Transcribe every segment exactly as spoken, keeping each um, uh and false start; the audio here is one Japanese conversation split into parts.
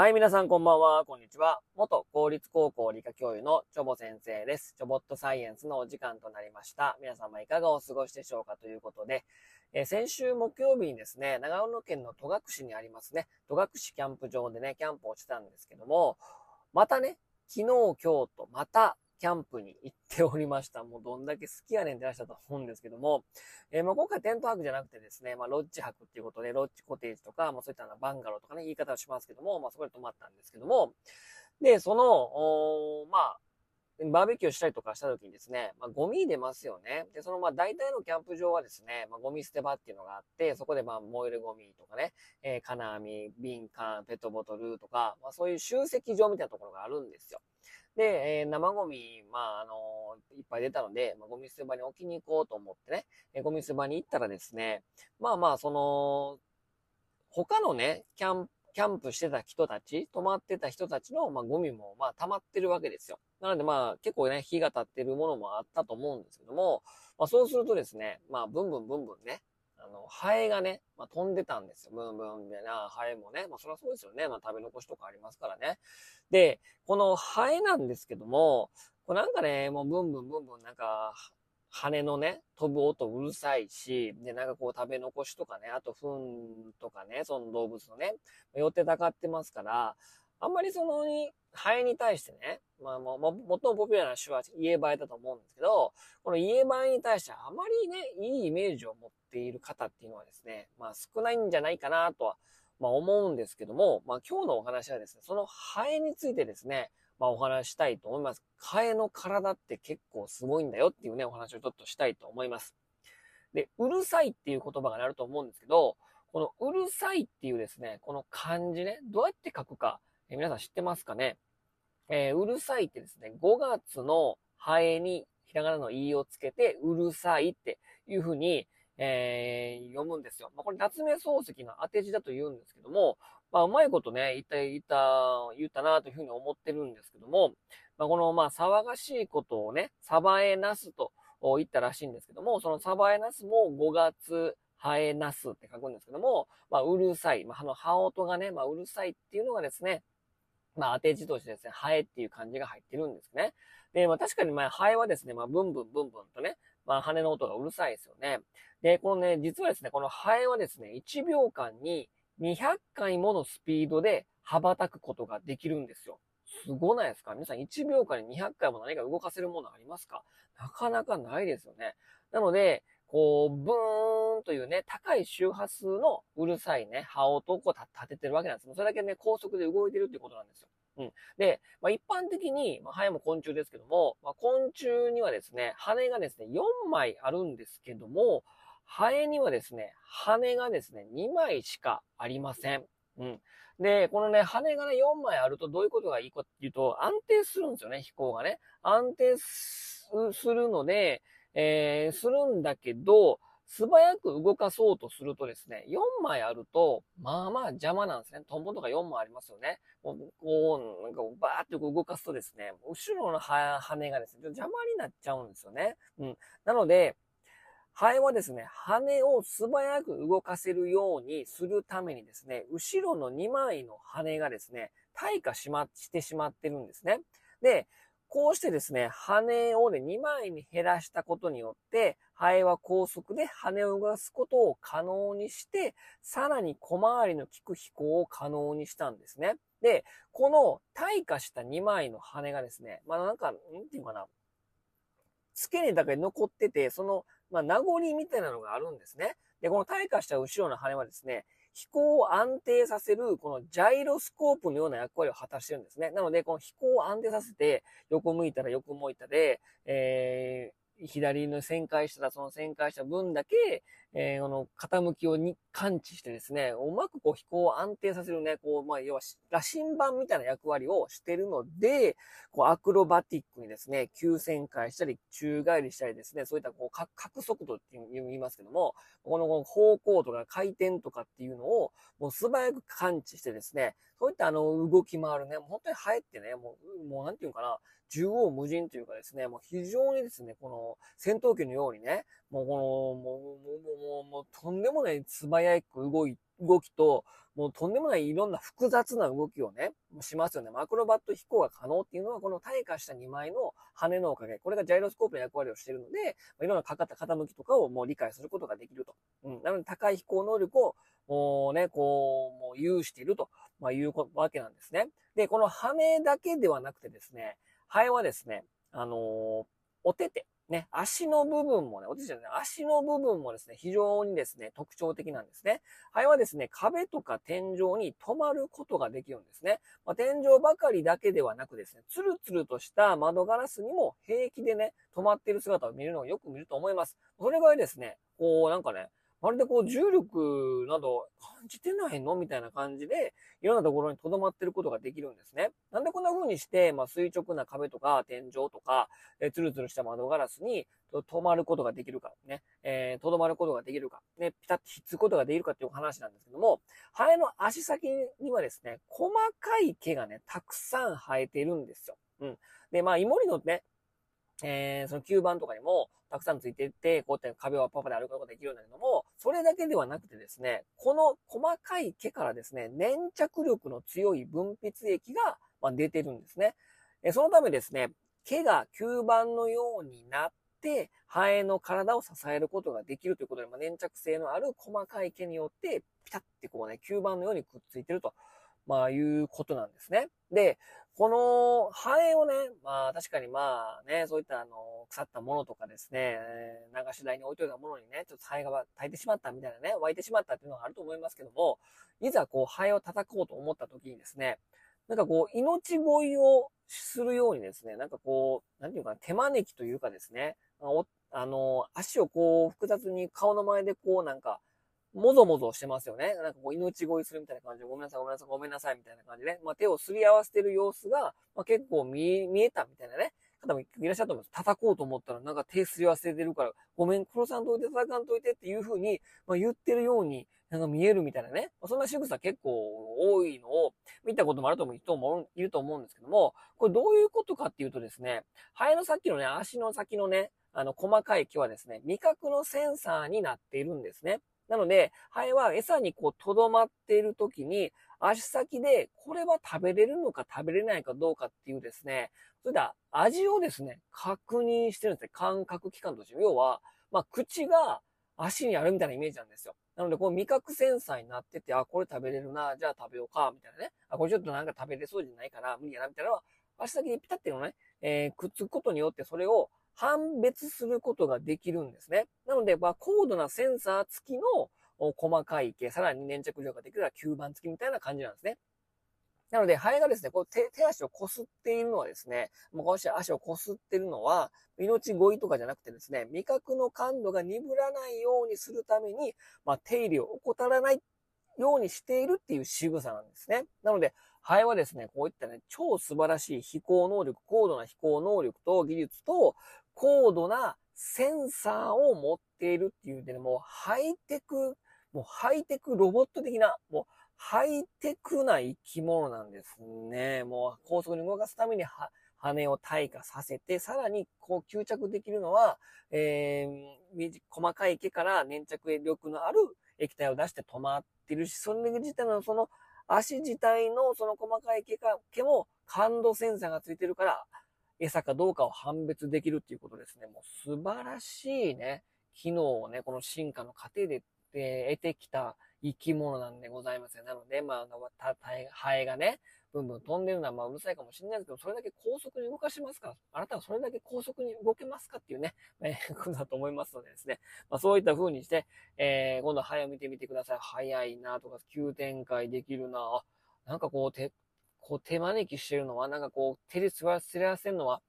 はい、皆さんこんばんは、こんにちは。元公立高校理科教諭のチョボ先生です。チョボットサイエンスのお時間となりました。皆様いかがお過ごしでしょうかということで、えー、先週木曜日にですね、長野県の戸隠にありますね、戸隠キャンプ場でね、キャンプをしてたんですけども、またね、昨日今日とまたキャンプに行っておりました。もうどんだけ好きやねんってらっしゃったと思うんですけども、えー、まあ今回テント泊じゃなくてですね、まあロッジ泊っていうことで、ロッジコテージとか、まあそういったのバンガローとかね、言い方をしますけども、まあそこで泊まったんですけども、で、その、まあ、バーベキューしたりとかした時にですね、まあゴミ出ますよね。で、そのまあ大体のキャンプ場はですね、まあゴミ捨て場っていうのがあって、そこでまあ燃えるゴミとかね、えー、金網、瓶缶、ペットボトルとか、まあそういう集積場みたいなところがあるんですよ。で、えー、生ゴミ、まあ、あのー、いっぱい出たので、まあ、ゴミ捨て場に置きに行こうと思ってね、えー、ゴミ捨て場に行ったらですね、まあまあ、その、他のね、キャンプ、キャンプしてた人たち、泊まってた人たちの、まあ、ゴミも、まあ、溜まってるわけですよ。なので、まあ、結構ね、日が経ってるものもあったと思うんですけども、まあ、そうするとですね、まあ、ブンブンブンブンね、あの、ハエがね、まあ、飛んでたんですよ。ブンブンみたいなハエもね。まあ、そりゃそうですよね。まあ、食べ残しとかありますからね。で、このハエなんですけども、これなんかね、もうブンブンブンブンなんか、羽のね、飛ぶ音うるさいし、で、なんかこう食べ残しとかね、あと糞とかね、その動物のね、寄ってたかってますから、あんまりそのに、ハエに対してね、まあもう、最もポピュラーな種はイエバエだと思うんですけど、このイエバエに対してあまりね、いいイメージを持っている方っていうのはですね、まあ少ないんじゃないかなとは、まあ思うんですけども、まあ今日のお話はですね、そのハエについてですね、まあお話したいと思います。ハエの体って結構すごいんだよっていうね、お話をちょっとしたいと思います。で、うるさいっていう言葉がなると思うんですけど、このうるさいっていうですね、この漢字ね、どうやって書くか、え皆さん知ってますかね、えー、うるさいってですね、ごがつのハエにひらがなのいをつけて、うるさいっていうふうに、えー、読むんですよ。まあ、これ夏目漱石の当て字だと言うんですけども、まあ、うまいことね、言った、言った、言ったなというふうに思ってるんですけども、まあ、この、まあ、騒がしいことをね、サバエナスと言ったらしいんですけども、そのサバエナスもごがつ、ハエナスって書くんですけども、まあ、うるさい。まあ、あの、ハ音がね、まあ、うるさいっていうのがですね、まあ、当て字としてですね、ハエっていう漢字が入ってるんですね。で、まあ、確かに、まあ、ハエはですね、まあ、ブンブンブンブンとね、まあ、羽の音がうるさいですよね。で、このね、実はですね、このハエはですね、いちびょうかんににひゃっかいものスピードで羽ばたくことができるんですよ。すごないですか？皆さんいちびょうかんににひゃっかいも何か動かせるものありますか？なかなかないですよね。なので、こう、ブーンというね、高い周波数のうるさいね、羽音をこう立ててるわけなんです。それだけね、高速で動いてるっていうことなんですよ。うん。で、まあ、一般的に、まあ、ハエも昆虫ですけども、まあ、昆虫にはですね、羽がですね、よんまいあるんですけども、ハエにはですね、羽がですね、にまいしかありません。うん。で、このね、羽がね、よんまいあるとどういうことがいいかっていうと、安定するんですよね、飛行がね。安定するので、えー、するんだけど、素早く動かそうとするとですね、よんまいあると、まあまあ邪魔なんですね。トンボとかよんまいありますよね。こう、なんかバーって動かすとですね、後ろの羽がですね、邪魔になっちゃうんですよね。うん。なので、ハエはですね、羽を素早く動かせるようにするためにですね、後ろのにまいの羽がですね、退化しま、してしまってるんですね。で、こうしてですね、羽をね、にまいに減らしたことによって、ハエは高速で羽を動かすことを可能にして、さらに小回りの利く飛行を可能にしたんですね。で、この退化したにまいの羽がですね、まあなんか、んっていうかな、付け根だけ残ってて、その、まあ名残みたいなのがあるんですね。で、この退化した後ろの羽はですね、飛行を安定させる、このジャイロスコープのような役割を果たしてるんですね。なので、この飛行を安定させて、横向いたら横向いたで、えー、左の旋回したらその旋回した分だけ、えー、この傾きをに感知してですね、うまくこう飛行を安定させるね、こう、まあ、要は羅針盤みたいな役割をしてるので、こうアクロバティックにですね、急旋回したり、宙返りしたりですね、そういったこう、角速度って言いますけども、この方向とか回転とかっていうのを、もう素早く感知してですね、そういったあの動き回るね、もう本当にハエってね、もう、もうなんていうかな、縦横無尽というかですね、もう非常にですね、この戦闘機のようにね、もうこの、もう、もう、もう、もう、とんでもない素早く動い動きと、もうとんでもないいろんな複雑な動きをね、しますよね。アクロバット飛行が可能っていうのは、この退化したにまいの羽のおかげ、これがジャイロスコープの役割をしているので、いろんなかかった傾きとかをもう理解することができると。うん、なので高い飛行能力をもうね、こう、もう有していると、まあ、いうわけなんですね。で、この羽だけではなくてですね、ハエはですね、あのー、お手手。ね、足の部分もね、お手じゃない、足の部分もですね、非常にですね、特徴的なんですね。ハエはですね、壁とか天井に止まることができるんですね。まあ、天井ばかりだけではなくですね、ツルツルとした窓ガラスにも平気でね、止まっている姿を見るのをよく見ると思います。それぐらいですね、こうなんかね、まるでこう重力など感じてないのみたいな感じで、いろんなところに留まってることができるんですね。なんでこんな風にして、まあ、垂直な壁とか天井とか、えー、ツルツルした窓ガラスに止まることができるか、ね、えー、留まることができるか、ね、ピタッとひっつくことができるかっていう話なんですけども、ハエの足先にはですね、細かい毛がね、たくさん生えているんですよ。うん。で、まあ、イモリのね、えー、その吸盤とかにもたくさんついていって、こうやって壁をパパで歩くことができるんだけども、それだけではなくてですね、この細かい毛からですね、粘着力の強い分泌液が出てるんですね。そのためですね、毛が吸盤のようになって、ハエの体を支えることができるということで、まあ、粘着性のある細かい毛によって、ピタッてこうね、吸盤のようにくっついてると。まあ、いうことなんですね。で、このハエをね、まあ、確かにまあね、そういったあの、腐ったものとかですね、流し台に置いといたものにね、ちょっとハエが焚いてしまったみたいなね、湧いてしまったっていうのがあると思いますけども、いざこう、ハエを叩こうと思った時にですね、なんかこう、命乞いをするようにですね、なんかこう、なんていうかな、手招きというかですね、あの、足をこう、複雑に顔の前でこう、なんか、もぞもぞしてますよね。なんかこう命乞いするみたいな感じで、ごめんなさい、ごめんなさい、ごめんなさいみたいな感じで、ね、まあ手をすり合わせてる様子が、まあ結構見、見えたみたいなね、方もいらっしゃると思うんです。叩こうと思ったらなんか手すり合わせてるから、ごめん、殺さんといて、叩かんといてっていう風に、まあ言ってるように、なんか見えるみたいなね。そんな仕草結構多いのを見たこともあると思う人もいると思うんですけども、これどういうことかっていうとですね、ハエの先のね、足の先のね、あの細かい毛はですね、味覚のセンサーになっているんですね。なので、ハエは餌にこう、とどまっているときに、足先で、これは食べれるのか食べれないかどうかっていうですね、そういった味をですね、確認してるんですね。感覚器官として。要は、まあ、口が足にあるみたいなイメージなんですよ。なので、こう、味覚センサーになってて、あ、これ食べれるな、じゃあ食べようか、みたいなね。あ、これちょっとなんか食べれそうじゃないかな、無理やな、みたいなのは、足先にピタッてのね、えー、くっつくことによって、それを、判別することができるんですね。なので、まあ、高度なセンサー付きの細かい毛、さらに粘着力ができるから吸盤付きみたいな感じなんですね。なので、ハエがですね、こう 手, 手足をこすっているのはですね、もうこうして足をこすっているのは、命乞いとかじゃなくてですね、味覚の感度が鈍らないようにするために、まあ、手入れを怠らないようにしているっていう仕草なんですね。なので、ハエはですね、こういったね、超素晴らしい飛行能力、高度な飛行能力と技術と、高度なセンサーを持っているっていうでね、もうハイテク、もうハイテクロボット的な、もうハイテクな生き物なんですね。もう高速に動かすためには羽を退化させて、さらにこう吸着できるのは、えー、細かい毛から粘着力のある液体を出して止まってるし、それ自体のその足自体のその細かい毛か、毛も感度センサーがついてるから、餌かどうかを判別できるっていうことですね。もう素晴らしいね、機能をね、この進化の過程で、えー、得てきた生き物なんでございますよ。なので、まあ、ハエがね、ブンブン飛んでるのはまあうるさいかもしれないですけど、それだけ高速に動かしますか、あなたはそれだけ高速に動けますかっていうね、えー、ことだと思いますのでですね。まあそういった風にして、えー、今度ハエを見てみてください。早いなとか、急展開できるなあ、なんかこう、手、こう手招きしてるのは、なんかこう手で座らせるのは、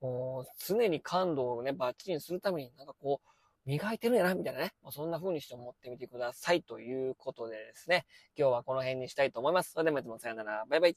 もう常に感度をね、バッチリにするために、なんかこう磨いてるんやな、みたいなね。そんな風にして思ってみてください。ということでですね、今日はこの辺にしたいと思います。それではまたさよなら。バイバイ。